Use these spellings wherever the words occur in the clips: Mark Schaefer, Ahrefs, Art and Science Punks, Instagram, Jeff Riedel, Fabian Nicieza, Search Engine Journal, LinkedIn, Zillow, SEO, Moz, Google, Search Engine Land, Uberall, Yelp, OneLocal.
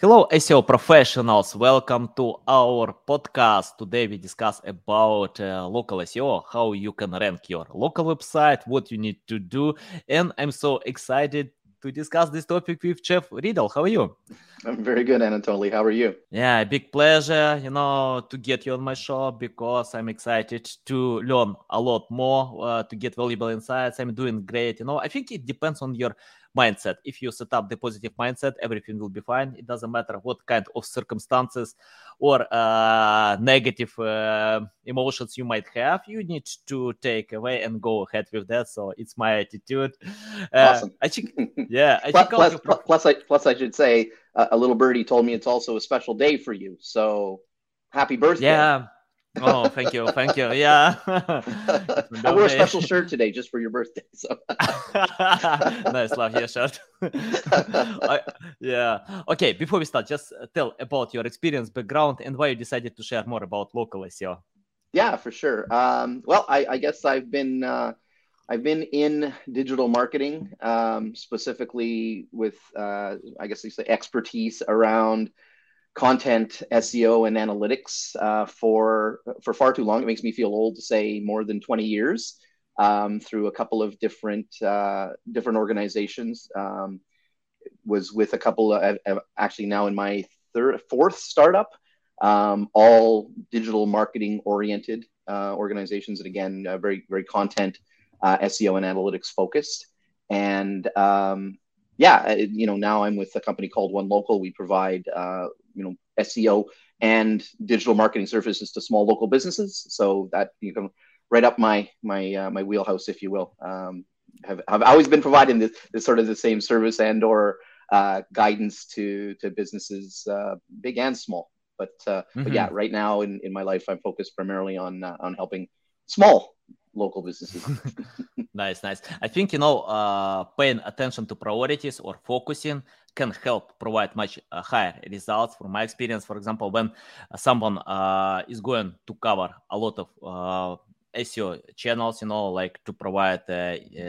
Hello, SEO professionals. Welcome to our podcast. Today we discuss about local SEO, how you can rank your local website, what you need to do. And I'm so excited to discuss this topic with Jeff Riedel. How are you? I'm very good, Anatoly. How are you? Yeah, big pleasure, to get you on my show because I'm excited to learn a lot more, to get valuable insights. I'm doing great. I think it depends on your mindset. If you set up the positive mindset, everything will be fine. It doesn't matter what kind of circumstances or negative emotions you might have. You need to take away and go ahead with that. So it's my attitude. Awesome. I think, yeah. I think plus, I should say, a little birdie told me it's also a special day for you. So happy birthday. Yeah. Oh, thank you. Thank you. Yeah. I wore a special shirt today just for your birthday. So. Nice. Love your shirt. Yeah. Okay. Before we start, just tell about your experience, background, and why you decided to share more about local SEO. Yeah, for sure. Well, I guess I've been in digital marketing, specifically with, I guess it's the expertise around content, SEO, and analytics for far too long. It makes me feel old to say more than 20 years through a couple of different organizations. Was with a couple of, I'm actually now in my fourth startup, all digital marketing oriented organizations. And again, very, very content, SEO and analytics focused. And now I'm with a company called OneLocal. We provide, SEO and digital marketing services to small local businesses. So that you can right up my wheelhouse, if you will. Have always been providing this sort of the same service and or guidance to businesses, big and small. But yeah, right now in my life, I'm focused primarily on helping small local businesses. Nice. I think, paying attention to priorities or focusing can help provide much higher results. From my experience, for example, when someone is going to cover a lot of SEO channels, like to provide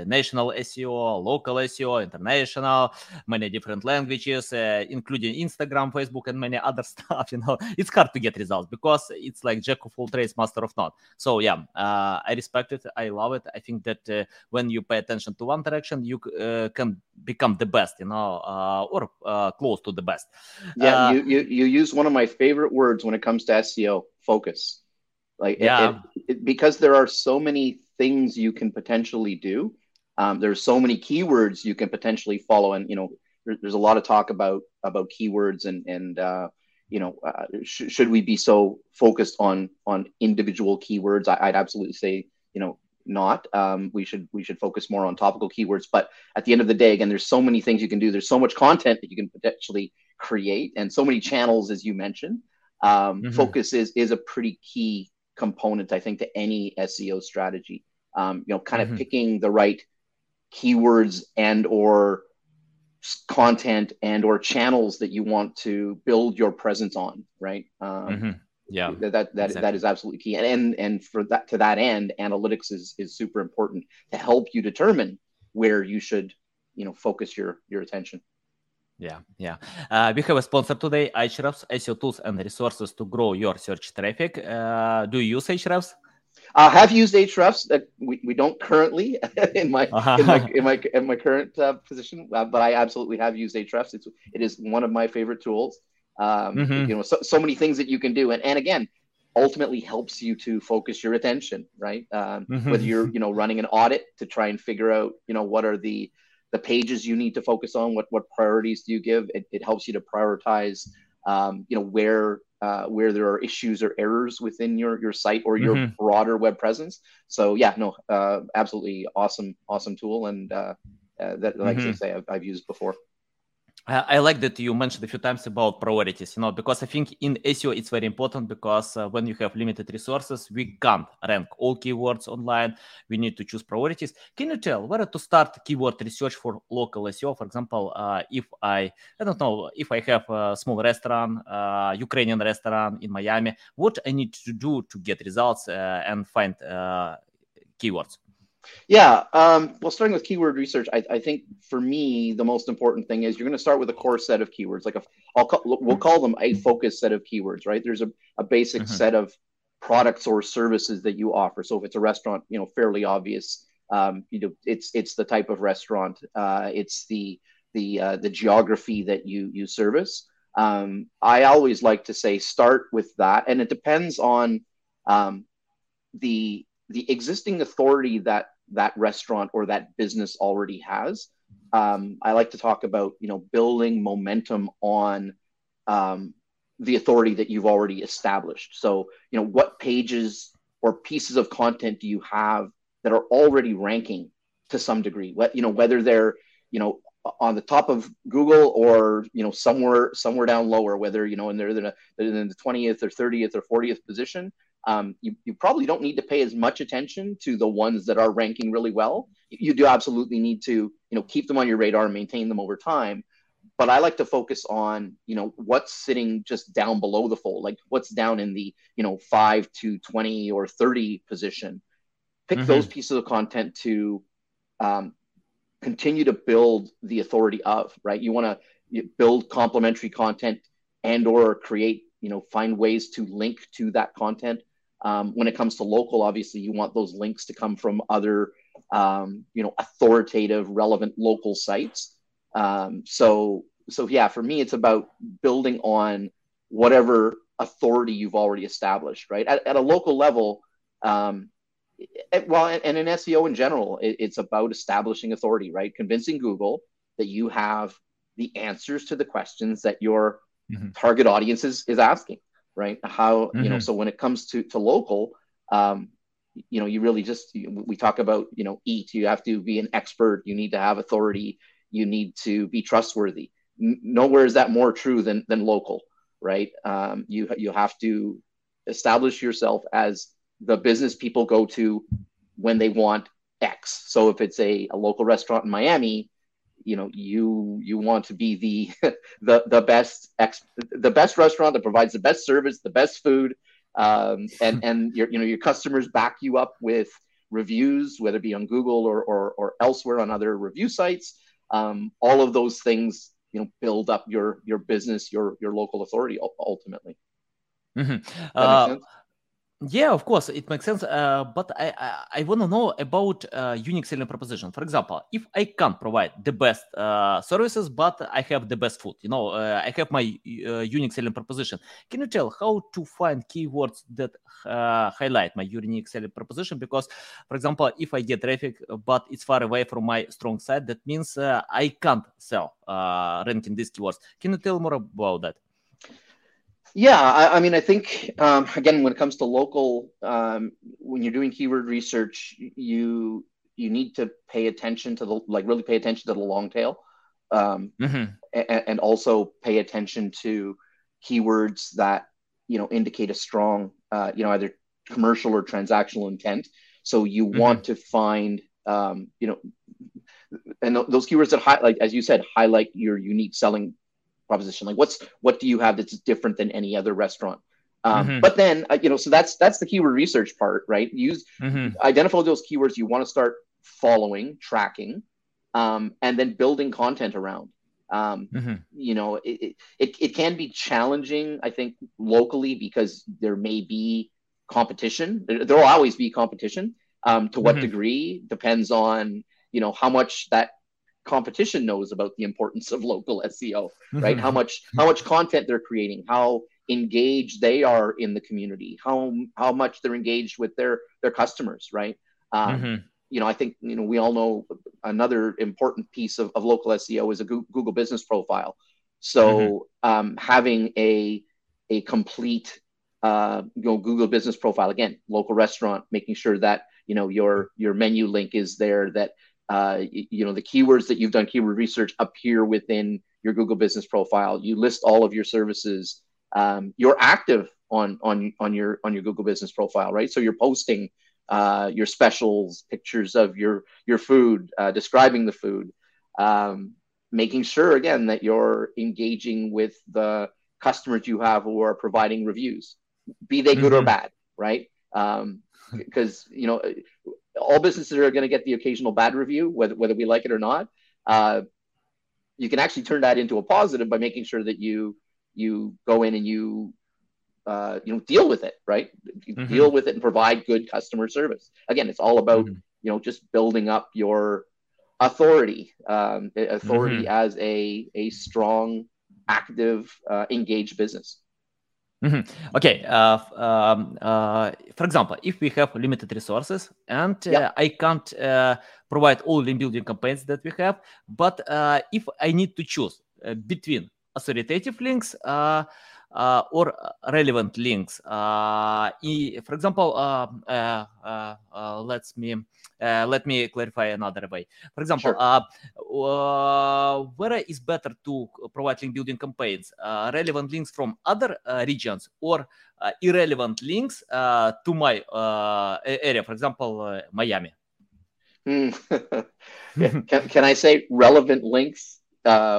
national SEO, local SEO, international, many different languages, including Instagram, Facebook, and many other stuff, it's hard to get results because it's like jack of all trades, master of none. So yeah, I respect it. I love it. I think that when you pay attention to one direction, you can become the best, or close to the best. Yeah, you use one of my favorite words when it comes to SEO, focus. Because there are so many things you can potentially do. There's so many keywords you can potentially follow. And, there's a lot of talk about keywords and should we be so focused on individual keywords? I'd absolutely say, not. We should focus more on topical keywords. But at the end of the day, again, there's so many things you can do. There's so much content that you can potentially create and so many channels, as you mentioned. Focus is a pretty key component, I think, to any SEO strategy. Picking the right keywords and or content and or channels that you want to build your presence on, right? Yeah, that is absolutely key. And for that, to that end, analytics is super important to help you determine where you should, focus your attention. Yeah. We have a sponsor today, Ahrefs, SEO tools and resources to grow your search traffic. Do you use Ahrefs? I have used Ahrefs. We don't currently in my current position, but I absolutely have used Ahrefs. It is one of my favorite tools. So many things that you can do, and again, ultimately helps you to focus your attention, right? Whether you're running an audit to try and figure out what are the pages you need to focus on, what priorities do you give? It helps you to prioritize, where there are issues or errors within your site or your broader web presence. So yeah, absolutely awesome tool. And that, like I say, I've used before. I like that you mentioned a few times about priorities, because I think in SEO it's very important because when you have limited resources, we can't rank all keywords online. We need to choose priorities. Can you tell where to start keyword research for local SEO? For example, if I have a small restaurant, Ukrainian restaurant in Miami, what I need to do to get results and find keywords? Yeah. Well, starting with keyword research, I think for me, the most important thing is you're going to start with a core set of keywords. Like we'll call them a focus set of keywords, right? There's a basic set of products or services that you offer. So if it's a restaurant, you know, fairly obvious, you know, it's the type of restaurant, it's the geography that you service. I always like to say, start with that. And it depends on the existing authority that restaurant or that business already has. I like to talk about, you know, building momentum on the authority that you've already established. So, you know, what pages or pieces of content do you have that are already ranking to some degree? What, you know, whether they're, you know, on the top of Google or, you know, somewhere down lower, whether, you know, and they're in the 20th or 30th or 40th position. You probably don't need to pay as much attention to the ones that are ranking really well. You do absolutely need to, you know, keep them on your radar and maintain them over time. But I like to focus on, you know, what's sitting just down below the fold, like what's down in the, you know, 5 to 20 or 30 position. Pick those pieces of content to continue to build the authority of, right? You want to build complementary content and or create, you know, find ways to link to that content. When it comes to local, obviously, you want those links to come from other, you know, authoritative, relevant local sites. So yeah, for me, it's about building on whatever authority you've already established, right? At a local level, well, and in SEO in general, it's about establishing authority, right? Convincing Google that you have the answers to the questions that your target audience is asking, right? How, you know, so when it comes to local, you know, you really just, we talk about, you know, eat, you have to be an expert, you need to have authority, you need to be trustworthy. Nowhere is that more true than local, right? You have to establish yourself as the business people go to when they want X. So if it's a local restaurant in Miami, you know, you want to be the best restaurant that provides the best service, the best food, and your customers back you up with reviews, whether it be on Google or elsewhere on other review sites. All of those things, you know, build up your business, your local authority ultimately. Yeah, of course, it makes sense. But I want to know about unique selling proposition. For example, if I can't provide the best services, but I have the best food, you know, I have my unique selling proposition. Can you tell how to find keywords that highlight my unique selling proposition? Because, for example, if I get traffic, but it's far away from my strong side, that means I can't sell ranking these keywords. Can you tell more about that? Yeah, I mean, I think, again, when it comes to local, when you're doing keyword research, you need to pay attention to really pay attention to the long tail, and also pay attention to keywords that, you know, indicate a strong, you know, either commercial or transactional intent. So you want to find, you know, and those keywords that highlight, as you said, highlight your unique selling proposition. Like what do you have that's different than any other restaurant? But then, you know, so that's the keyword research part, right? Use identify those keywords you want to start following, tracking, and then building content around. You know, it can be challenging, I think, locally, because there may be competition. There will always be competition. To what degree depends on, you know, how much that competition knows about the importance of local SEO, right? How much content they're creating, how engaged they are in the community, how much they're engaged with their customers, right? You know, I think, you know, we all know another important piece of local SEO is a Google business profile. So having a complete you know, Google business profile, again, local restaurant, making sure that, you know, your menu link is there, that you know, the keywords that you've done keyword research appear within your Google business profile. You list all of your services. You're active on your Google business profile, right? So you're posting your specials, pictures of your food, describing the food, making sure again that you're engaging with the customers you have who are providing reviews, be they good or bad, right? Because, you know, all businesses are going to get the occasional bad review, whether we like it or not. You can actually turn that into a positive by making sure that you go in and you deal with it, right? Mm-hmm. Deal with it and provide good customer service. Again, it's all about just building up your authority, mm-hmm. as a strong, active, engaged business. Mm-hmm. Okay. For example, if we have limited resources and I can't provide all the in-building campaigns that we have, but if I need to choose between authoritative links or relevant links, for example, let me clarify another way. For example, where is better to provide link building campaigns? Relevant links from other regions or irrelevant links to my area? For example, Miami. Can I say relevant links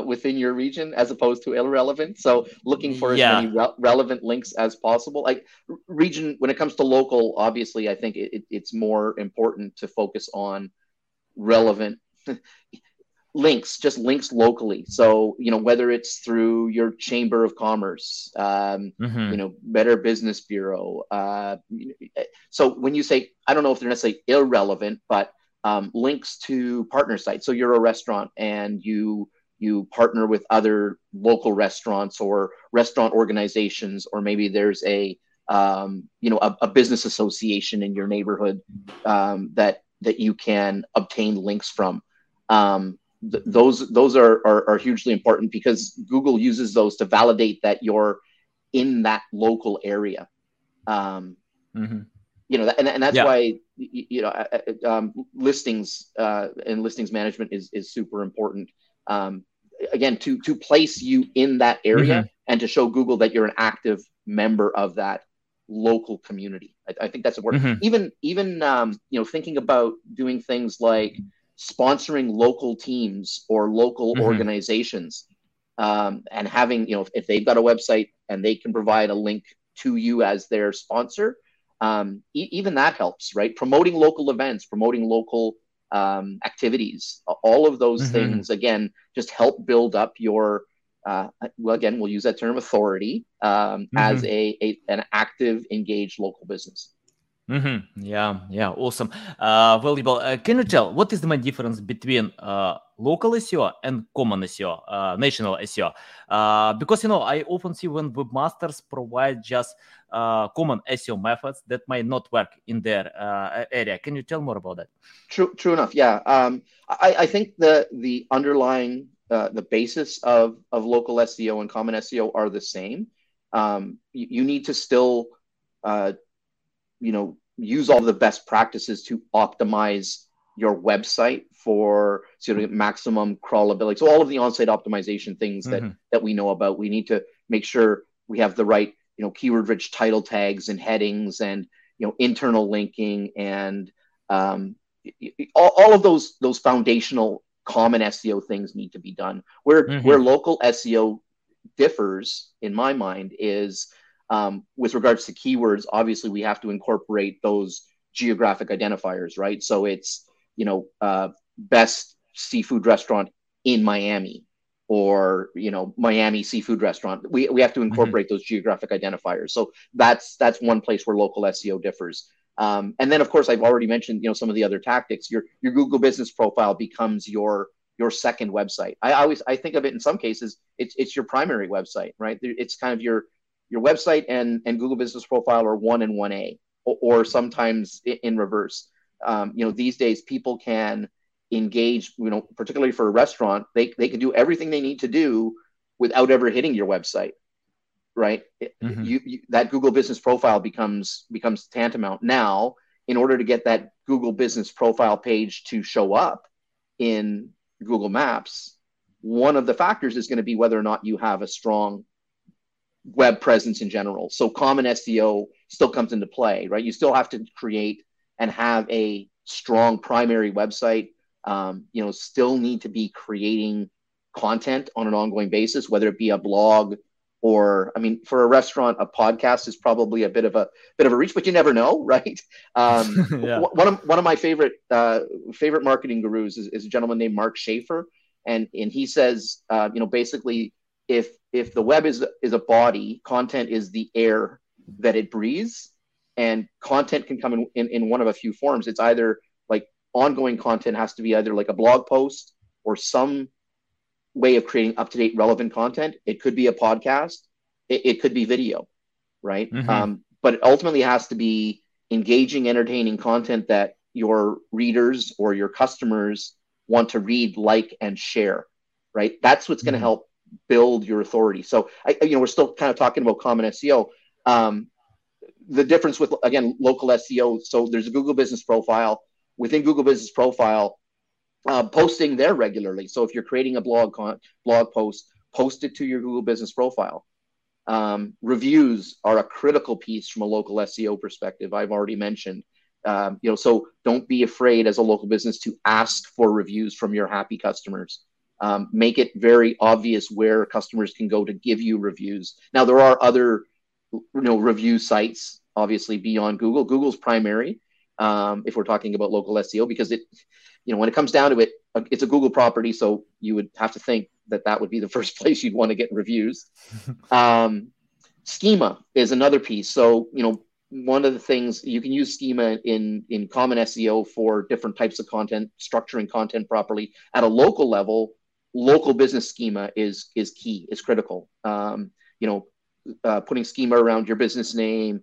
within your region as opposed to irrelevant? So looking for as many relevant links as possible. Like region, when it comes to local, obviously, I think it's more important to focus on relevant links, just links locally. So, whether it's through your Chamber of Commerce, Better Business Bureau. So when you say, I don't know if they're necessarily irrelevant, but links to partner sites. So you're a restaurant and you partner with other local restaurants or restaurant organizations, or maybe there's a business association in your neighborhood that you can obtain links from. Those are hugely important because Google uses those to validate that you're in that local area. And that's why listings and listings management is super important. Again, to place you in that area and to show Google that you're an active member of that local community. I think that's important. Even thinking about doing things like sponsoring local teams or local organizations, and having, if they've got a website and they can provide a link to you as their sponsor, even that helps, right? Promoting local events, promoting local activities, all of those things, again, just help build up your, we'll use that term, authority, as an active, engaged local business. Mm-hmm. Yeah, awesome. Valuable. Can you tell what is the main difference between local SEO and common SEO, national SEO? Because, I often see when webmasters provide just common SEO methods that might not work in their area. Can you tell more about that? True enough, yeah. I think the underlying, the basis of local SEO and common SEO are the same. You need to still, use all the best practices to optimize your website for maximum crawlability. So all of the on-site optimization things that we know about, we need to make sure we have the right, keyword-rich title tags and headings and, internal linking and all of those foundational common SEO things need to be done. Where local SEO differs, in my mind, is with regards to keywords. Obviously, we have to incorporate those geographic identifiers, right? So it's, best seafood restaurant in Miami, or, Miami seafood restaurant. We have to incorporate those geographic identifiers. So that's one place where local SEO differs. And then, of course, I've already mentioned, some of the other tactics. Your Google business profile becomes your second website. I think of it in some cases, it's your primary website, right? It's kind of your website and Google Business Profile are 1 and 1A, or sometimes in reverse. These days people can engage, particularly for a restaurant, they can do everything they need to do without ever hitting your website, right? That Google Business Profile becomes tantamount. Now, in order to get that Google Business Profile page to show up in Google Maps, one of the factors is going to be whether or not you have a strong web presence in general. So common SEO still comes into play, right? You still have to create and have a strong primary website, still need to be creating content on an ongoing basis, whether it be a blog or, I mean, for a restaurant, a podcast is probably a bit of a reach, but you never know, right? Yeah. One of my favorite marketing gurus is a gentleman named Mark Schaefer, and he says, basically, if the web is a body, content is the air that it breathes, and content can come in one of a few forms. It's either like ongoing content has to be either like a blog post or some way of creating up-to-date relevant content. It could be a podcast. It could be video, right? Mm-hmm. But it ultimately has to be engaging, entertaining content that your readers or your customers want to read, like, and share, right? That's what's going to help build your authority. So, we're still kind of talking about common SEO. The difference with, again, local SEO. So there's a Google Business Profile. Within Google Business Profile, posting there regularly. So if you're creating a blog post, post it to your Google Business Profile. Reviews are a critical piece from a local SEO perspective. I've already mentioned, so don't be afraid as a local business to ask for reviews from your happy customers. Make it very obvious where customers can go to give you reviews. Now, there are other, review sites, obviously, beyond Google. Google's primary, if we're talking about local SEO, because it, when it comes down to it, it's a Google property. So you would have to think that would be the first place you'd want to get reviews. Schema is another piece. So, one of the things you can use schema in common SEO for different types of content, structuring content properly at a local level. Local business schema is key, is critical. Putting schema around your business name,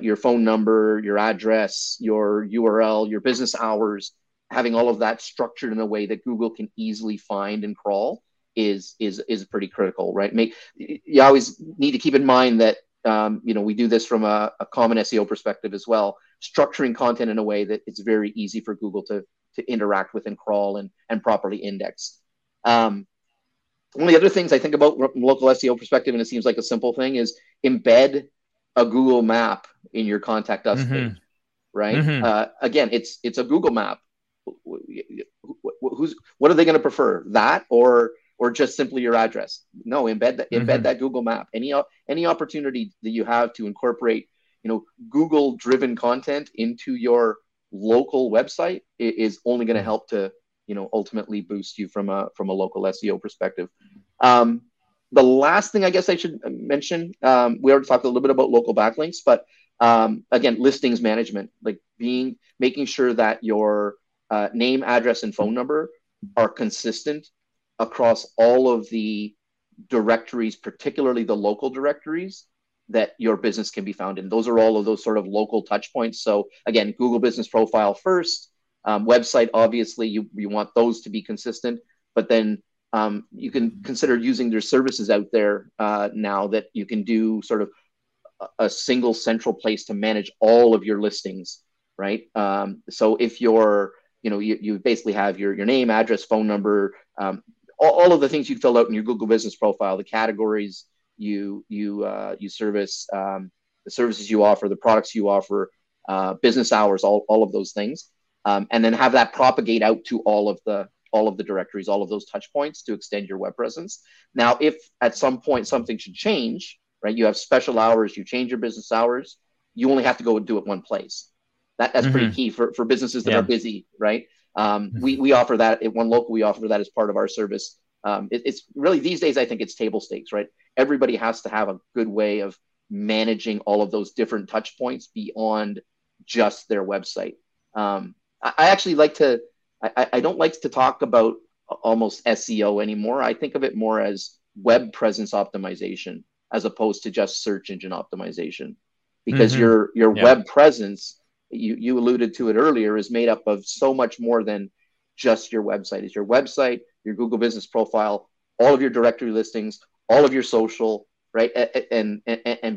your phone number, your address, your URL, your business hours, having all of that structured in a way that Google can easily find and crawl is pretty critical, right? You always need to keep in mind that, we do this from a common SEO perspective as well, structuring content in a way that it's very easy for Google to interact with and crawl and properly index. One of the other things I think about from local SEO perspective, and it seems like a simple thing, is embed a Google map in your Contact Us page, right? Mm-hmm. Again, it's a Google map. What are they going to prefer, that or just simply your address? No, embed that Google map. Any opportunity that you have to incorporate, Google-driven content into your local website is only going to help to, ultimately boost you from a local SEO perspective. The last thing I guess I should mention, we already talked a little bit about local backlinks, but again, listings management, like making sure that your name, address, and phone number are consistent across all of the directories, particularly the local directories that your business can be found in. Those are all of those sort of local touch points. So again, Google Business Profile first, website, obviously, you want those to be consistent, but then you can consider using their services out there now that you can do sort of a single central place to manage all of your listings, right? So if you're, you basically have your name, address, phone number, all of the things you fill out in your Google Business Profile, the categories you service, the services you offer, the products you offer, business hours, all of those things. And then have that propagate out to all of the directories, all of those touch points to extend your web presence. Now, if at some point something should change, right, you have special hours, you change your business hours, you only have to go and do it one place. That's pretty key for businesses that are busy, right? We offer that at OneLocal. We offer that as part of our service. It's really, these days, I think it's table stakes, right? Everybody has to have a good way of managing all of those different touch points beyond just their website. I actually like to, I don't like to talk about almost SEO anymore. I think of it more as web presence optimization as opposed to just search engine optimization, because your web presence, you alluded to it earlier, is made up of so much more than just your website. It's your website, your Google Business Profile, all of your directory listings, all of your social, right, and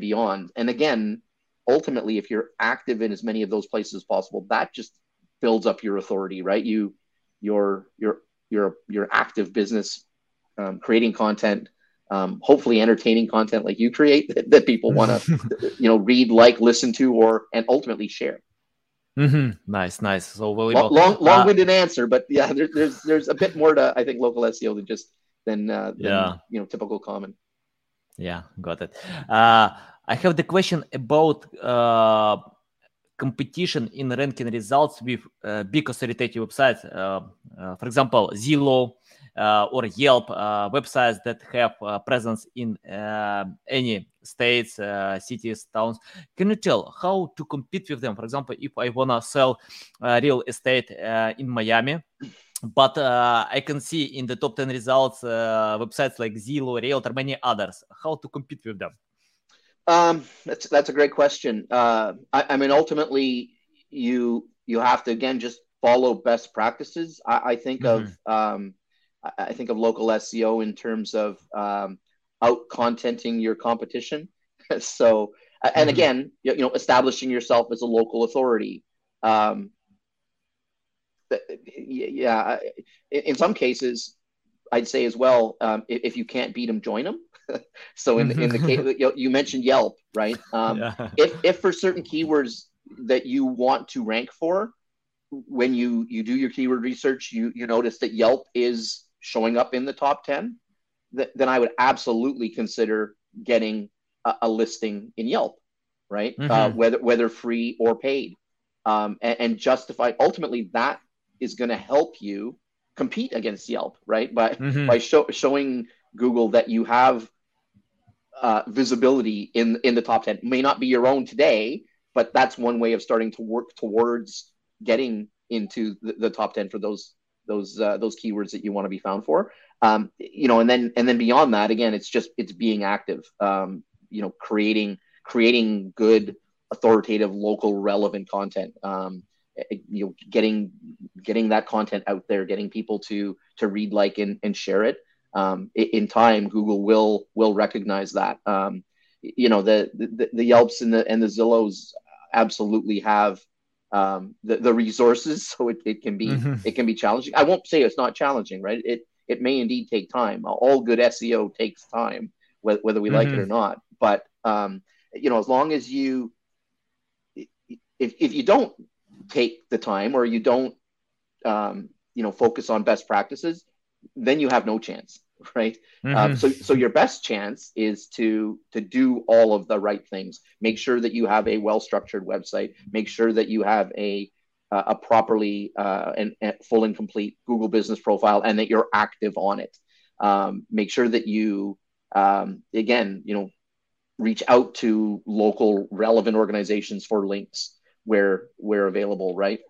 beyond. And again, ultimately, if you're active in as many of those places as possible, that just builds up your authority, right? Your active business, creating content, hopefully entertaining content like you create that people want to, read, like, listen to, or and ultimately share. Nice. So long-winded answer, but yeah, there's a bit more to, I think, local SEO than typical common. Yeah, got it. I have the question about competition in ranking results with big authoritative websites, for example, Zillow or Yelp, websites that have presence in any states, cities, towns. Can you tell how to compete with them? For example, if I want to sell real estate in Miami, but I can see in the top 10 results websites like Zillow, Realtor, many others. How to compete with them? That's a great question. I mean, ultimately, you have to again just follow best practices. I think of local SEO in terms of out contenting your competition. So, and again, you know, establishing yourself as a local authority. Yeah, in some cases, I'd say as well, if you can't beat them, join them. So in the case, you mentioned Yelp, right? If for certain keywords that you want to rank for, when you do your keyword research, you notice that Yelp is showing up in the top 10, then I would absolutely consider getting a listing in Yelp, right? Whether free or paid, and justify. Ultimately, that is going to help you compete against Yelp, right? By showing Google that you have visibility in the top 10. It may not be your own today, but that's one way of starting to work towards getting into the top 10 for those keywords that you want to be found for. You know, and then beyond that, again, it's being active. You know, creating good, authoritative, local, relevant content. You know, getting that content out there, getting people to read, like, and share it. In time, Google will recognize that. You know, the Yelps and the Zillows absolutely have the resources, so it can be challenging. I won't say it's not challenging, right? It may indeed take time. All good SEO takes time, whether we like it or not. But you know, as long as you, if you don't take the time, or you don't you know, focus on best practices, then you have no chance, right? So your best chance is to do all of the right things. Make sure that you have a well-structured website. Make sure that you have a properly and full and complete Google business profile, and that you're active on it. Make sure that you, again, you know, reach out to local relevant organizations for links where available, right?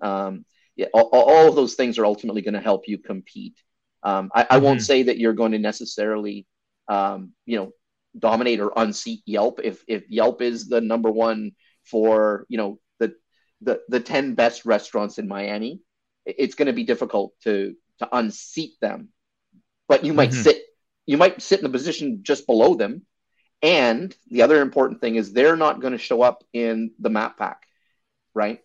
Yeah, all of those things are ultimately going to help you compete. I won't say that you're going to necessarily, you know, dominate or unseat Yelp. If Yelp is the number one for, you know, the 10 best restaurants in Miami, it's going to be difficult to unseat them. But you might sit in the position just below them. And the other important thing is they're not going to show up in the map pack, right?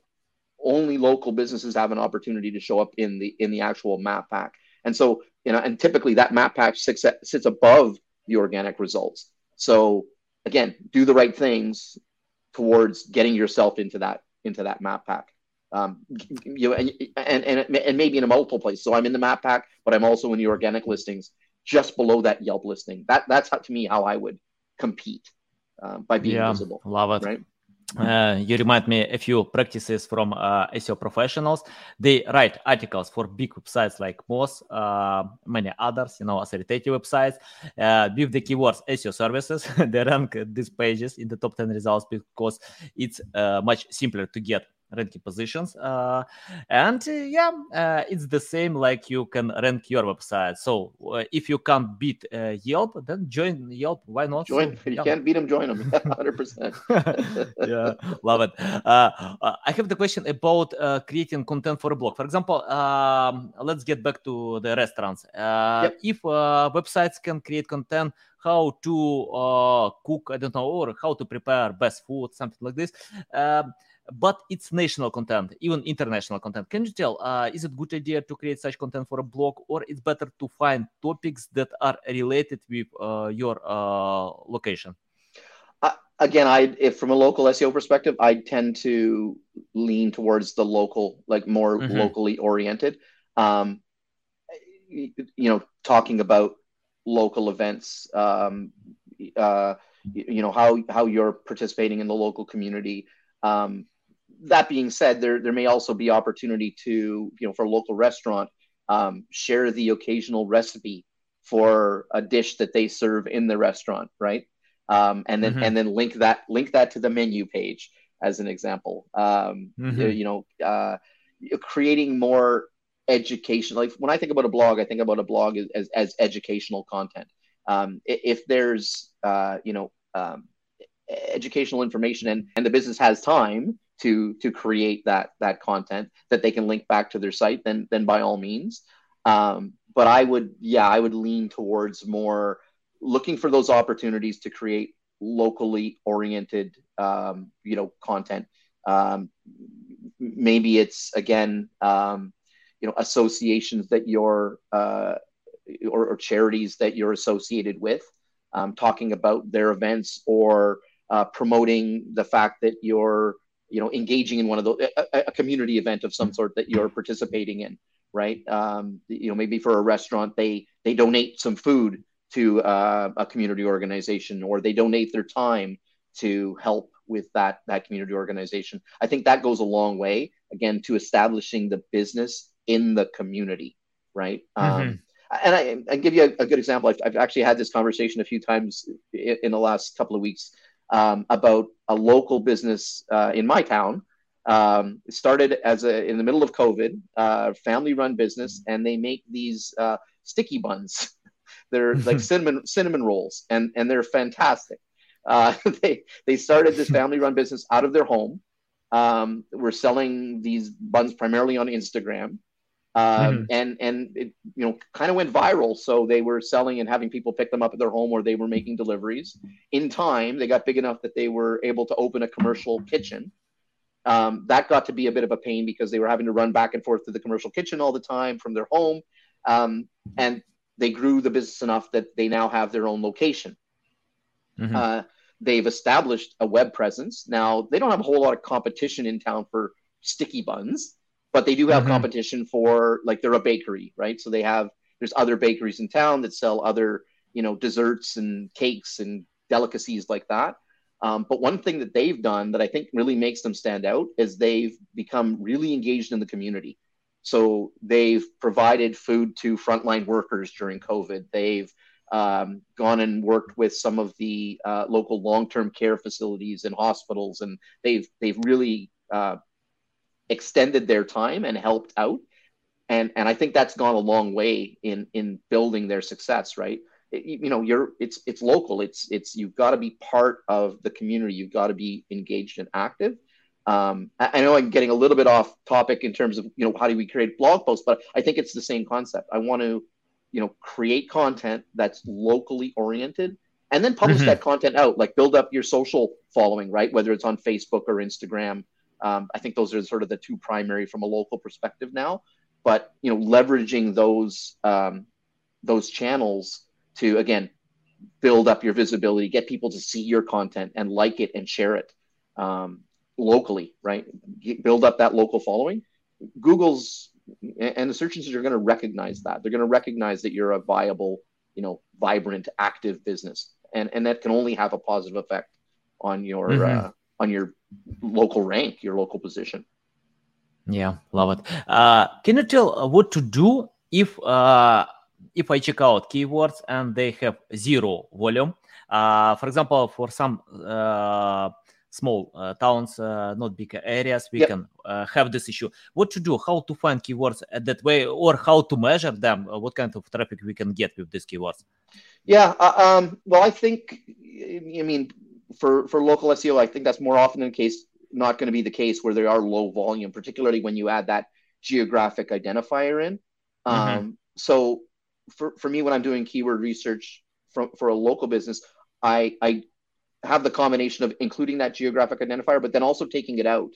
Only local businesses have an opportunity to show up in the actual map pack. And so, you know, and typically that map pack sits above the organic results. So again, do the right things towards getting yourself into that map pack. You know, and maybe in a multiple place. So I'm in the map pack, but I'm also in the organic listings just below that Yelp listing. That's how, to me, how I would compete, by being visible. Love it. Right? You remind me a few practices from SEO professionals. They write articles for big websites like Moz, many others, you know, authoritative websites, with the keywords SEO services. They rank these pages in the top 10 results because it's much simpler to get ranking positions, and it's the same like you can rank your website. So if you can't beat Yelp, then join Yelp. Why not? Join. If you can't beat them, join them. 100%. Yeah, love it. I have the question about creating content for a blog. For example, let's get back to the restaurants. If websites can create content, how to cook, I don't know, or how to prepare best food, something like this. But it's national content, even international content. Can you tell, is it a good idea to create such content for a blog, or it's better to find topics that are related with your location? Again, if from a local SEO perspective, I tend to lean towards the local, like more locally oriented. You know, talking about local events, you know, how you're participating in the local community. That being said, there may also be opportunity to, you know, for a local restaurant, share the occasional recipe for a dish that they serve in the restaurant, right? And then link that to the menu page as an example. You know, creating more education. Like when I think about a blog, I think about a blog as educational content. If there's educational information and the business has time to create that content that they can link back to their site, then by all means. But I would lean towards more looking for those opportunities to create locally oriented, content. Maybe it's again, associations that you're or charities that you're associated with, talking about their events or promoting the fact that you're, engaging in one of those a community event of some sort that you're participating in, right? Maybe for a restaurant, they donate some food to a community organization, or they donate their time to help with that community organization. I think that goes a long way, again, to establishing the business in the community, right? And I give you a good example. I've actually had this conversation a few times in the last couple of weeks about a local business in my town. It started in the middle of COVID, family-run business, and they make these sticky buns. They're like cinnamon rolls, and they're fantastic. They started this family-run business out of their home. We're selling these buns primarily on Instagram, and it kind of went viral. So they were selling and having people pick them up at their home, or they were making deliveries. In time, they got big enough that they were able to open a commercial kitchen. That got to be a bit of a pain because they were having to run back and forth to the commercial kitchen all the time from their home, and they grew the business enough that they now have their own location. They've established a web presence. Now, they don't have a whole lot of competition in town for sticky buns, but they do have competition for, like, they're a bakery, right? So there's other bakeries in town that sell other, desserts and cakes and delicacies like that. But one thing that they've done that I think really makes them stand out is they've become really engaged in the community. So they've provided food to frontline workers during COVID. They've gone and worked with some of the local long-term care facilities and hospitals, and they've really extended their time and helped out. And I think that's gone a long way in building their success, right? It's local. It's you've got to be part of the community. You've got to be engaged and active. I know I'm getting a little bit off topic in terms of, how do we create blog posts, but I think it's the same concept. I want to, create content that's locally oriented and then publish that content out, like build up your social following, right? Whether it's on Facebook or Instagram. I think those are sort of the two primary from a local perspective now, but, leveraging those channels to, again, build up your visibility, get people to see your content and like it and share it. Locally, right? Build up that local following. Google's and the search engines are going to recognize that. They're going to recognize that you're a viable, vibrant, active business, and that can only have a positive effect on your on your local rank, your local position. Yeah, love it. Can you tell what to do if I check out keywords and they have zero volume? For example, for some small towns, not big areas, we can have this issue. What to do, how to find keywords that way, or how to measure them, what kind of traffic we can get with these keywords? Yeah, well, I think, for local SEO, I think that's more often in case, not going to be the case where there are low volume, particularly when you add that geographic identifier in. So for me, when I'm doing keyword research for a local business, I have the combination of including that geographic identifier, but then also taking it out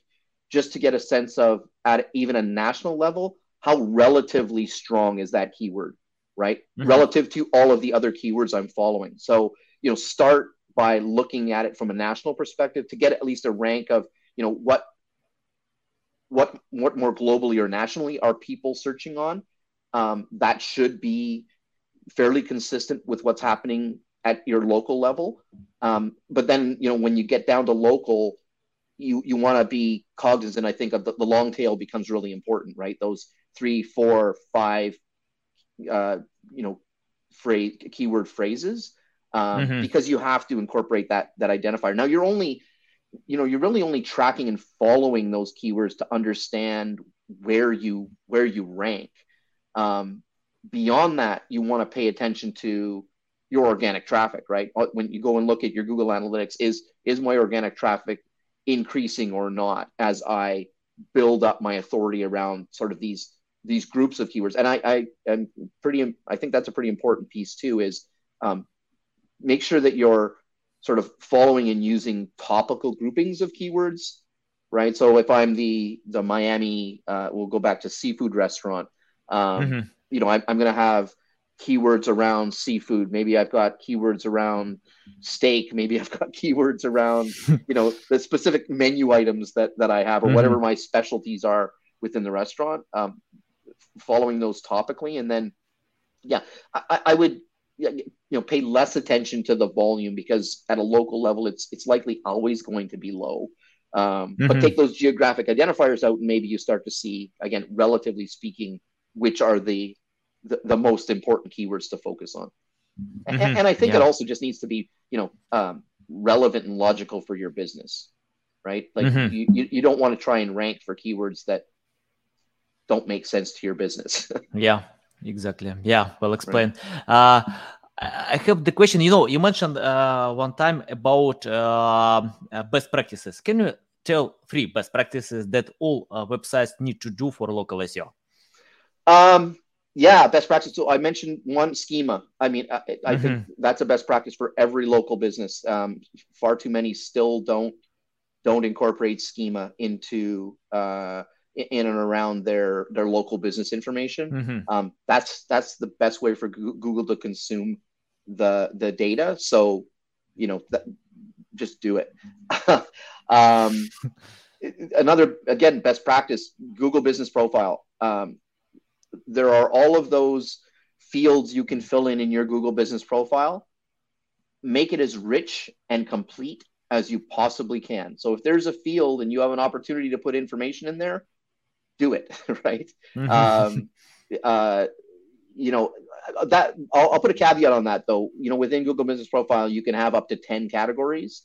just to get a sense of, at even a national level, how relatively strong is that keyword, right? Relative to all of the other keywords I'm following. So, start by looking at it from a national perspective to get at least a rank of, what more globally or nationally are people searching on. That should be fairly consistent with what's happening at your local level. But then, you know, when you get down to local, you want to be cognizant, I think, of the long tail becomes really important, right? Those 3, 4, 5, you know, phrase, keyword phrases, because you have to incorporate that identifier. Now you're only, you know, you're really only tracking and following those keywords to understand where you rank. Beyond that, you want to pay attention to your organic traffic, right? When you go and look at your Google Analytics, is my organic traffic increasing or not as I build up my authority around sort of these groups of keywords? And I think that's a pretty important piece too, is make sure that you're sort of following and using topical groupings of keywords, right? So if I'm the Miami, we'll go back to seafood restaurant, you know, I'm going to have keywords around seafood. Maybe I've got keywords around steak. Maybe I've got keywords around, you know, the specific menu items that I have, or whatever my specialties are within the restaurant, following those topically. And then, yeah, I would, you know, pay less attention to the volume, because at a local level, it's likely always going to be low. But take those geographic identifiers out, and maybe you start to see, again, relatively speaking, which are the most important keywords to focus on. And I think it also just needs to be, you know, relevant and logical for your business, right? Like you don't want to try and rank for keywords that don't make sense to your business. Yeah, exactly. Yeah, well explained. Right. I have the question, you know, you mentioned one time about best practices. Can you tell 3 best practices that all websites need to do for local SEO? Yeah, best practice. So I mentioned one, schema. I mean, I think that's a best practice for every local business. Far too many still don't incorporate schema into in and around their local business information. That's the best way for Google to consume the data. So, you know, just do it. Another, again, best practice, Google Business Profile. There are all of those fields you can fill in your Google Business Profile. Make it as rich and complete as you possibly can. So if there's a field and you have an opportunity to put information in there, do it, right? You know, that I'll put a caveat on that though. You know, within Google Business Profile, you can have up to 10 categories.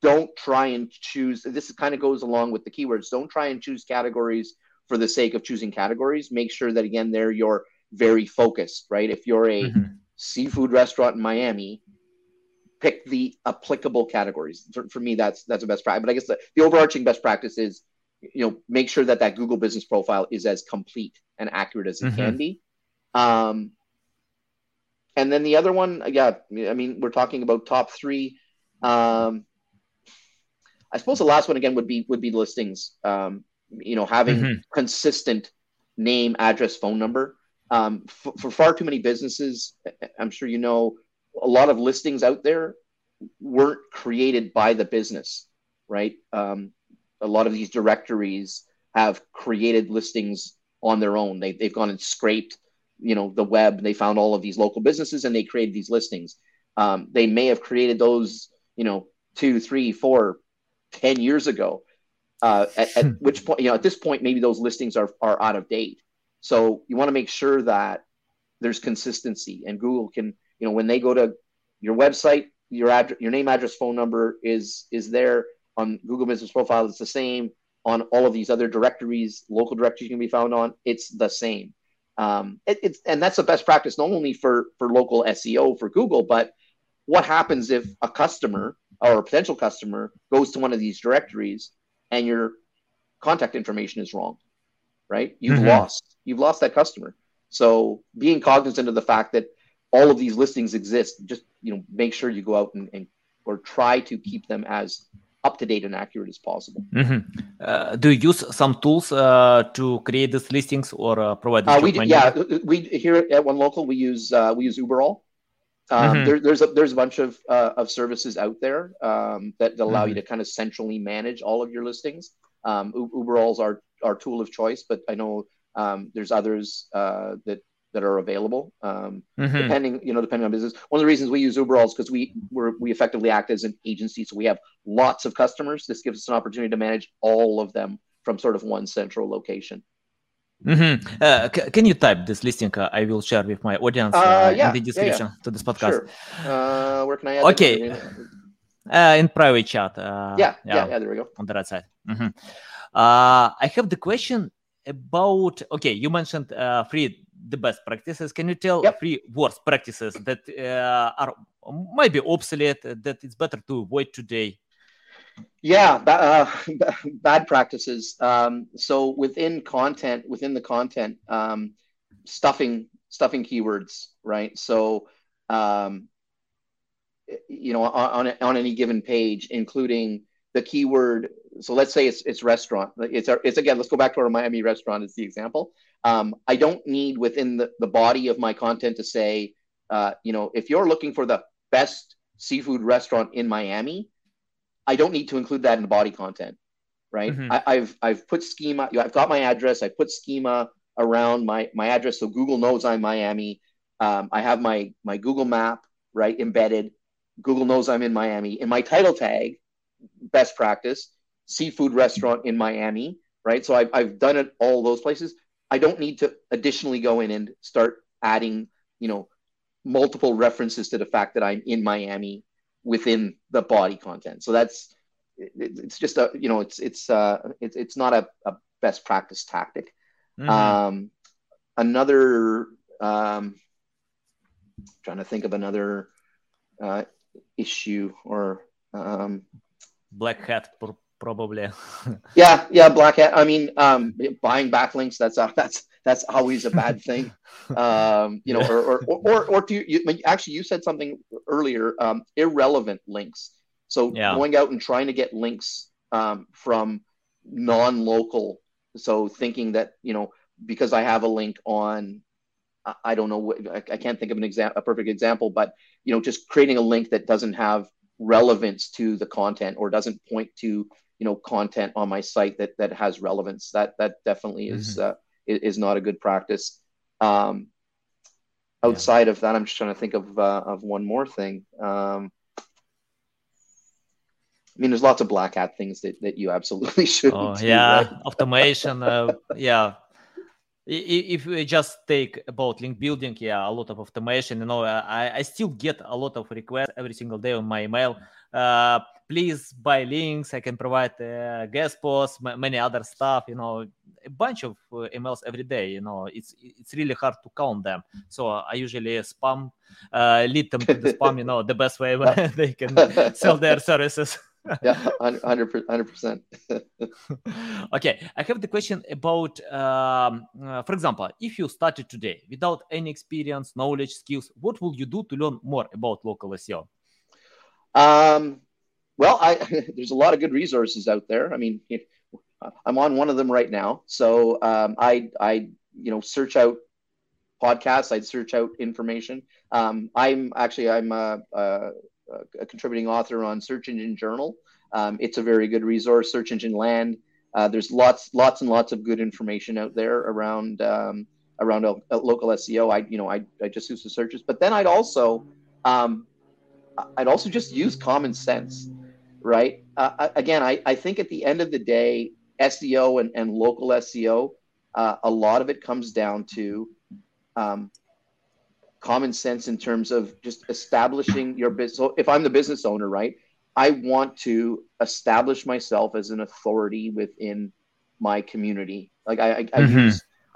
Don't try and choose, this kind of goes along with the keywords, don't try and choose categories for the sake of choosing categories. Make sure that, again, you're very focused, right? If you're a seafood restaurant in Miami, pick the applicable categories. For me, that's a best practice. But I guess the overarching best practice is, you know, make sure that Google Business Profile is as complete and accurate as it can be. And then the other one, yeah, I mean, we're talking about top 3. I suppose the last one, again, would be listings. You know, having consistent name, address, phone number. For far too many businesses, I'm sure you know, a lot of listings out there weren't created by the business, right? A lot of these directories have created listings on their own. They've gone and scraped, you know, the web. They found all of these local businesses and they created these listings. They may have created those, you know, 2, 3, 4, 10 years ago. At which point, you know, at this point, maybe those listings are out of date. So you want to make sure that there's consistency, and Google can, you know, when they go to your website, your name, address, phone number is there on Google Business Profile. It's the same on all of these other directories, local directories you can be found on. It's the same. And that's the best practice, not only for local SEO for Google, but what happens if a customer or a potential customer goes to one of these directories and your contact information is wrong, right? You've lost that customer. So being cognizant of the fact that all of these listings exist, just, you know, make sure you go out and or try to keep them as up to date and accurate as possible. Do you use some tools to create these listings or provide? We do, yeah, we here at OneLocal we use Uberall. There's a bunch of services out there that allow you to kind of centrally manage all of your listings. Uberall is our tool of choice, but I know there's others that that are available, depending on business. One of the reasons we use Uberall is because we effectively act as an agency. So we have lots of customers. This gives us an opportunity to manage all of them from sort of one central location. Can you type this listing? I will share with my audience in the description to this podcast. Sure. Where can I add in private chat. There we go. On the right side. I have the question about, you mentioned three the best practices. Can you tell three worst practices that are might be obsolete, that it's better to avoid today? Bad practices. So within the content, stuffing keywords, right? So, on any given page, including the keyword. So let's say it's restaurant. Let's go back to our Miami restaurant as the example. I don't need within the body of my content to say, if you're looking for the best seafood restaurant in Miami, I don't need to include that in the body content, right? I've put schema. I've got my address. I put schema around my address so Google knows I'm Miami. I have my Google map, right, embedded. Google knows I'm in Miami. In my title tag, best practice, seafood restaurant in Miami, right? So I've done it all those places. I don't need to additionally go in and start adding, multiple references to the fact that I'm in Miami within the body content. So it's not a best practice tactic. Trying to think of another issue or black hat probably. Black hat. I mean, buying backlinks. That's always a bad thing. You said something earlier. Irrelevant links. So going out and trying to get links from non-local. So thinking that because I have a link on. I don't know. I can't think of a perfect example, but just creating a link that doesn't have relevance to the content or doesn't point to content on my site that has relevance. That definitely is not a good practice. Outside of that, I'm just trying to think of one more thing. There's lots of black hat things that you absolutely shouldn't. Right? Automation. If we just take about link building, a lot of automation, I still get a lot of requests every single day on my email. Please buy links. I can provide guest posts, many other stuff, a bunch of emails every day. It's really hard to count them. So I usually spam, lead them to the spam, the best way they can sell their services. 100%. I have the question about, for example, if you started today without any experience, knowledge, skills, what will you do to learn more about local SEO? There's a lot of good resources out there. I'm on one of them right now. So I search out podcasts. I'd search out information. I'm a contributing author on Search Engine Journal. It's a very good resource. Search Engine Land. There's lots and lots of good information out there around local SEO. I just use the searches, but then I'd also just use common sense, right? I think at the end of the day, SEO and local SEO, a lot of it comes down to common sense in terms of just establishing your business. So if I'm the business owner, right, I want to establish myself as an authority within my community. Like I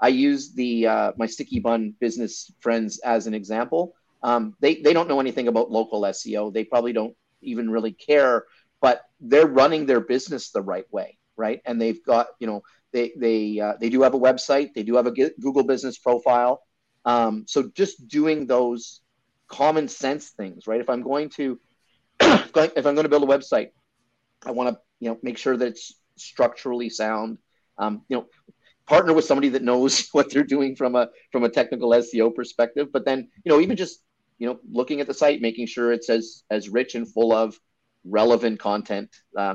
use the my sticky bun business friends as an example. They don't know anything about local SEO. They probably don't even really care, but they're running their business the right way, right? And they've got they do have a website. They do have a Google business profile. So just doing those common sense things, right? If I'm going to, build a website, I want to, make sure that it's structurally sound, partner with somebody that knows what they're doing from a technical SEO perspective, but then, even just, looking at the site, making sure it's as rich and full of relevant content.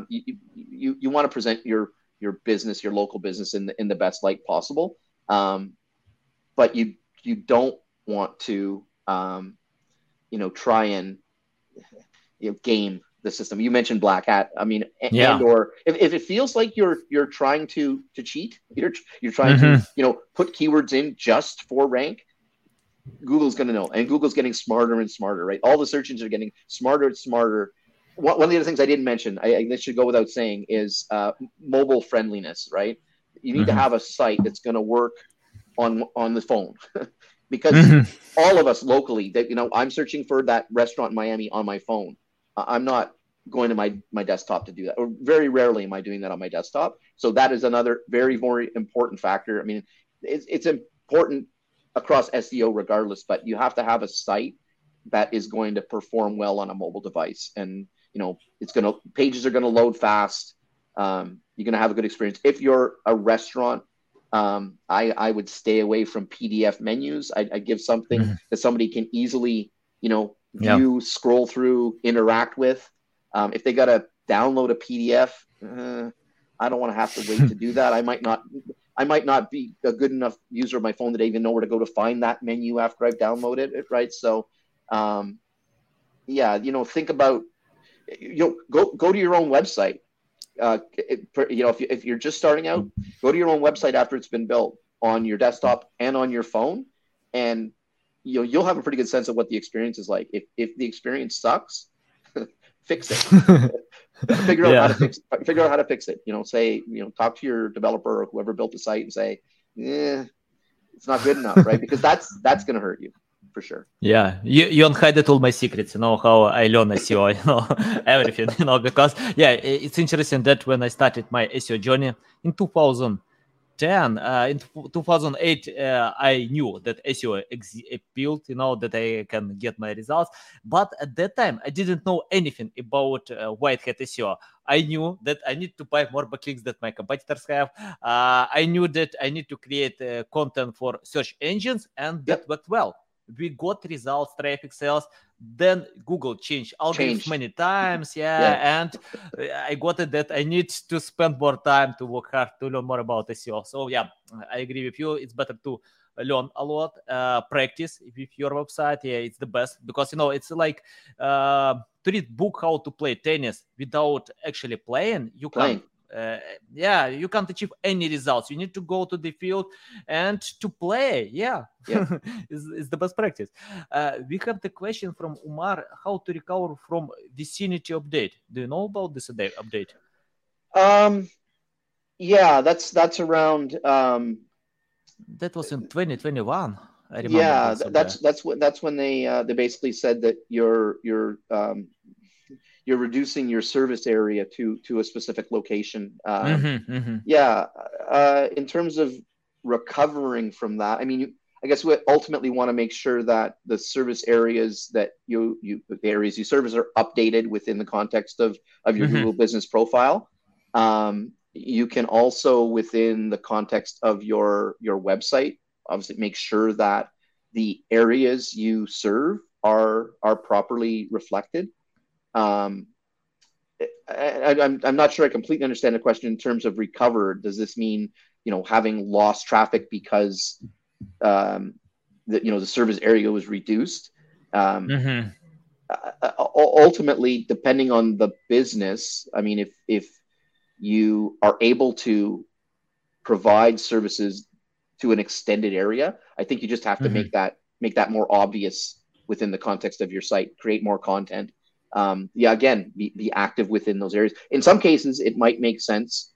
You want to present your business, your local business in the best light possible. But you you don't want to, you know, try and game the system. You mentioned black hat. I mean, yeah. And or if it feels like you're trying to cheat, you're trying to, you know, put keywords in just for rank, Google's going to know. And Google's getting smarter and smarter, right? All the search engines are getting smarter and smarter. One of the other things I didn't mention, this should go without saying, is mobile friendliness, right? You need to have a site that's going to work on the phone. Because all of us locally, that, you know, I'm searching for that restaurant in Miami on my phone. I'm not going to my desktop to do that. Or very rarely am I doing that on my desktop. So that is another very, very important factor. I mean, it's important across SEO regardless, but you have to have a site that is going to perform well on a mobile device. And, you know, pages are going to load fast. You're going to have a good experience. If you're a restaurant, I would stay away from PDF menus. I give something that somebody can easily, you know, view, scroll through, interact with. If they got to download a PDF, I don't want to have to wait to do that. I might not be a good enough user of my phone that I even know where to go to find that menu after I've downloaded it. Right. So, yeah, you know, think about, you know, go to your own website. You know, if you're just starting out, go to your own website after it's been built on your desktop and on your phone, and you'll have a pretty good sense of what the experience is like. If the experience sucks, fix it. Figure out how to fix it. You know, say, you know, talk to your developer or whoever built the site and say, it's not good enough, right? Because that's going to hurt you. For sure. Yeah, you unhided all my secrets. You know how I learn SEO, you know, everything, you know, because it's interesting that when I started my SEO journey in 2010, in 2008, I knew that SEO appealed, you know, that I can get my results. But at that time, I didn't know anything about white hat SEO. I knew that I need to buy more backlinks that my competitors have. I knew that I need to create content for search engines, and that worked well. We got results, traffic, sales. Then Google changed algorithms many times. And I got it that I need to spend more time to work hard to learn more about SEO. So I agree with you. It's better to learn a lot, practice with your website. It's the best, because, you know, it's like to read book how to play tennis without actually playing. You can't. You can't achieve any results. You need to go to the field and to play. It's the best practice. We have the question from Umar: how to recover from vicinity update? Do you know about this update? That's around. That was in 2021. I remember. Yeah, that's when they basically said that you're reducing your service area to a specific location. In terms of recovering from that, I mean, I guess we ultimately want to make sure that the service areas that the areas you service are updated within the context of your Google business profile. You can also, within the context of your website, obviously make sure that the areas you serve are properly reflected. I'm not sure I completely understand the question in terms of recover. Does this mean, you know, having lost traffic because, the service area was reduced? Ultimately, depending on the business, I mean, if you are able to provide services to an extended area, I think you just have to make that more obvious within the context of your site, create more content. Be active within those areas. In some cases, it might make sense,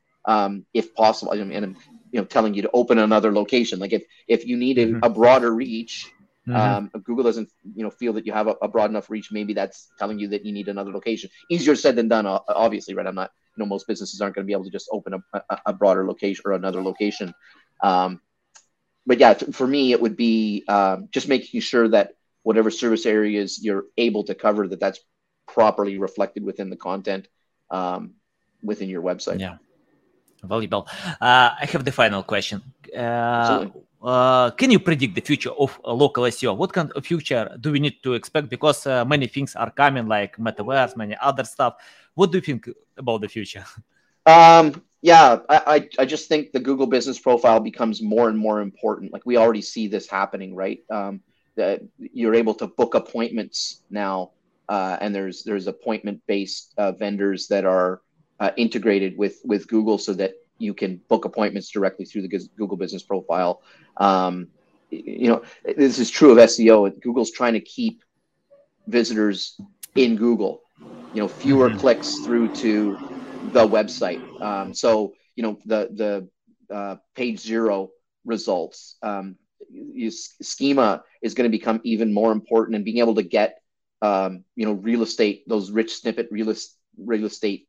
if possible. I mean, and I'm, you know, telling you to open another location. Like if you need a broader reach, if Google doesn't, you know, feel that you have a broad enough reach, maybe that's telling you that you need another location. Easier said than done, obviously, right? I'm not, you know, most businesses aren't going to be able to just open a broader location or another location. For me, it would be just making sure that whatever service areas you're able to cover, that's properly reflected within the content within your website. Yeah, valuable. I have the final question. Can you predict the future of local SEO? What kind of future do we need to expect? Because many things are coming, like metaverse, many other stuff. What do you think about the future? Yeah, I just think the Google business profile becomes more and more important. Like we already see this happening, right? That you're able to book appointments now, and there's appointment-based vendors that are integrated with Google, so that you can book appointments directly through the Google business profile. You know, this is true of SEO. Google's trying to keep visitors in Google. You know, fewer clicks through to the website. So, you know, the page zero results, schema is going to become even more important, and being able to get, you know, real estate, those rich snippet real estate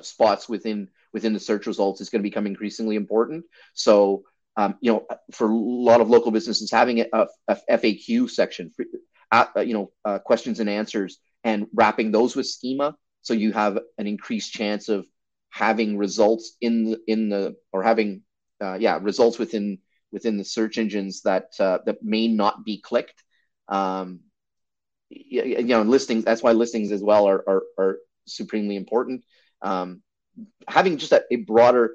spots within the search results is going to become increasingly important. So, you know, for a lot of local businesses, having a FAQ section, questions and answers, and wrapping those with schema, so you have an increased chance of having results results within the search engines that may not be clicked. And listings. That's why listings as well are supremely important. Having just a broader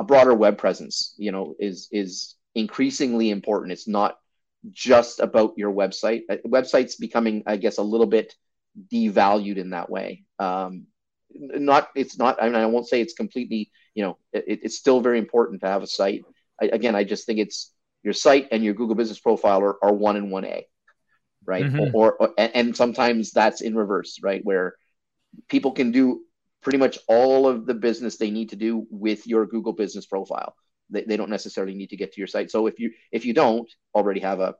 web presence, you know, is increasingly important. It's not just about your website. Website's becoming, I guess, a little bit devalued in that way. I mean, I won't say it's completely, you know, it's still very important to have a site. I just think it's your site and your Google business profile are one and 1A, right? Mm-hmm. And sometimes that's in reverse, right? Where people can do pretty much all of the business they need to do with your Google business profile. They don't necessarily need to get to your site. So if you don't already have a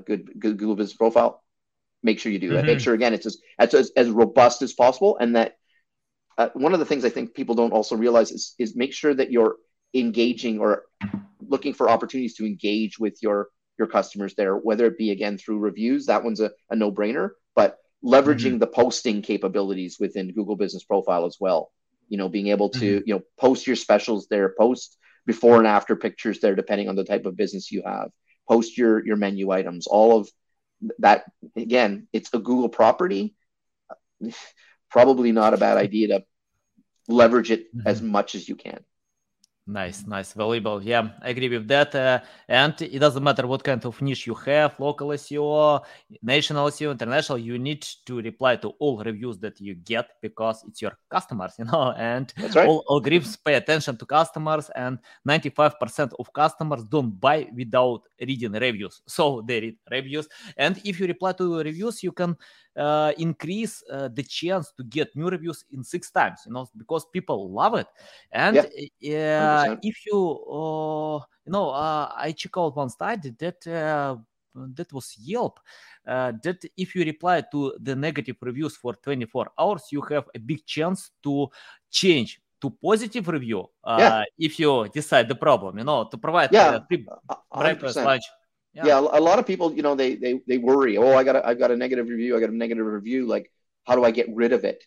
good Google business profile, make sure you do that. Mm-hmm. Make sure, again, it's as robust as possible. And that one of the things I think people don't also realize is make sure that you're engaging or looking for opportunities to engage with your customers there, whether it be, again, through reviews. That one's a no-brainer, but leveraging the posting capabilities within Google Business Profile as well. You know, being able to, you know, post your specials there, post before and after pictures there, depending on the type of business you have, post your menu items, all of that. Again, it's a Google property. Probably not a bad idea to leverage it as much as you can. Nice, valuable. Yeah, I agree with that. And it doesn't matter what kind of niche you have, local SEO, national SEO, international, you need to reply to all reviews that you get, because it's your customers, you know, and that's right. All groups pay attention to customers, and 95% of customers don't buy without reading reviews. So they read reviews. And if you reply to reviews, you can increase the chance to get new reviews in 6 times, you know, because people love it. And if you I check out one study that was Yelp, that if you reply to the negative reviews for 24 hours, you have a big chance to change to positive review if you decide the problem, you know, to provide breakfast, lunch. Yeah, a lot of people, you know, they worry. Oh, I've got a negative review. I got a negative review. Like, how do I get rid of it?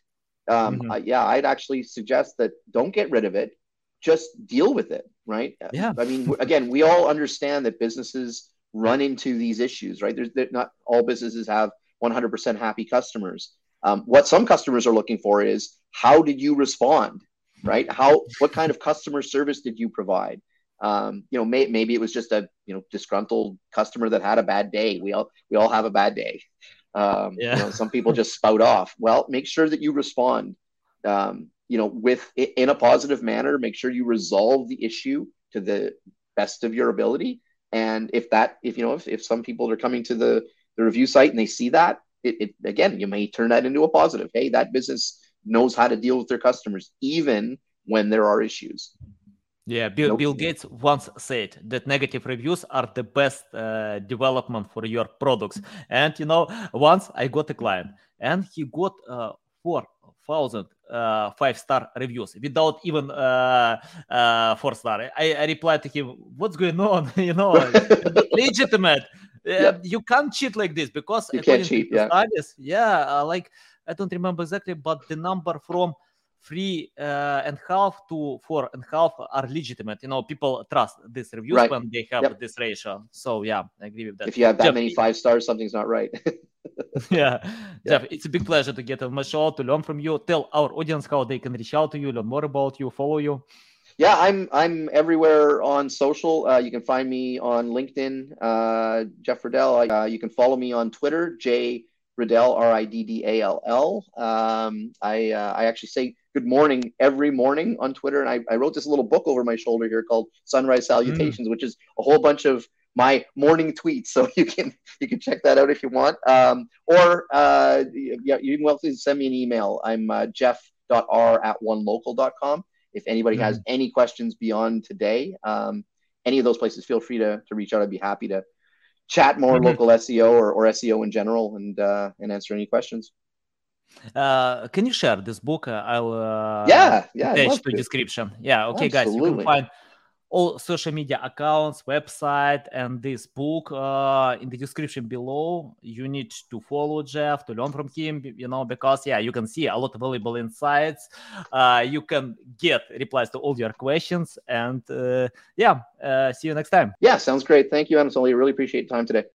I'd actually suggest that don't get rid of it. Just deal with it, right? Yeah. I mean, again, we all understand that businesses run into these issues, right? There's not all businesses have 100% happy customers. What some customers are looking for is, how did you respond, right? What kind of customer service did you provide? You know, maybe it was just a, you know, disgruntled customer that had a bad day. We all have a bad day. You know, some people just spout off. Well, make sure that you respond, you know, in a positive manner. Make sure you resolve the issue to the best of your ability. And if some people are coming to the review site and they see that, it again, you may turn that into a positive. Hey, that business knows how to deal with their customers, even when there are issues. Yeah, Bill Gates once said that negative reviews are the best development for your products. And, you know, once I got a client, and he got 4,000 5-star reviews without even 4-star. I replied to him, what's going on? You know, legitimate. You can't cheat like this, because you can't cheat. Studies, like, I don't remember exactly, but the number from 3.5 to 4.5 are legitimate. You know, people trust these reviews when they have this ratio. So yeah, I agree with that. If you have that many 5 stars, something's not right. Jeff, it's a big pleasure to get on my show, to learn from you. Tell our audience how they can reach out to you, learn more about you, follow you. Yeah, I'm everywhere on social. You can find me on LinkedIn, Jeff Riedel. You can follow me on Twitter, J Riedel, R-I-D-D-A-L-L. I actually say good morning every morning on Twitter, and I wrote this little book over my shoulder here called Sunrise Salutations, which is a whole bunch of my morning tweets. So you can check that out if you want. Yeah, you can welcome to send me an email. I'm jeff.r@onelocal.com. If anybody has any questions beyond today, any of those places, feel free to reach out. I'd be happy to chat more local SEO or SEO in general and answer any questions. Can you share this book? I'll attach the description. Yeah, okay, absolutely. Guys, you can find all social media accounts, website, and this book in the description below. You need to follow Jeff to learn from him, you know, because you can see a lot of valuable insights. You can get replies to all your questions, and see you next time. Yeah, sounds great. Thank you, Adam. So we really appreciate your time today.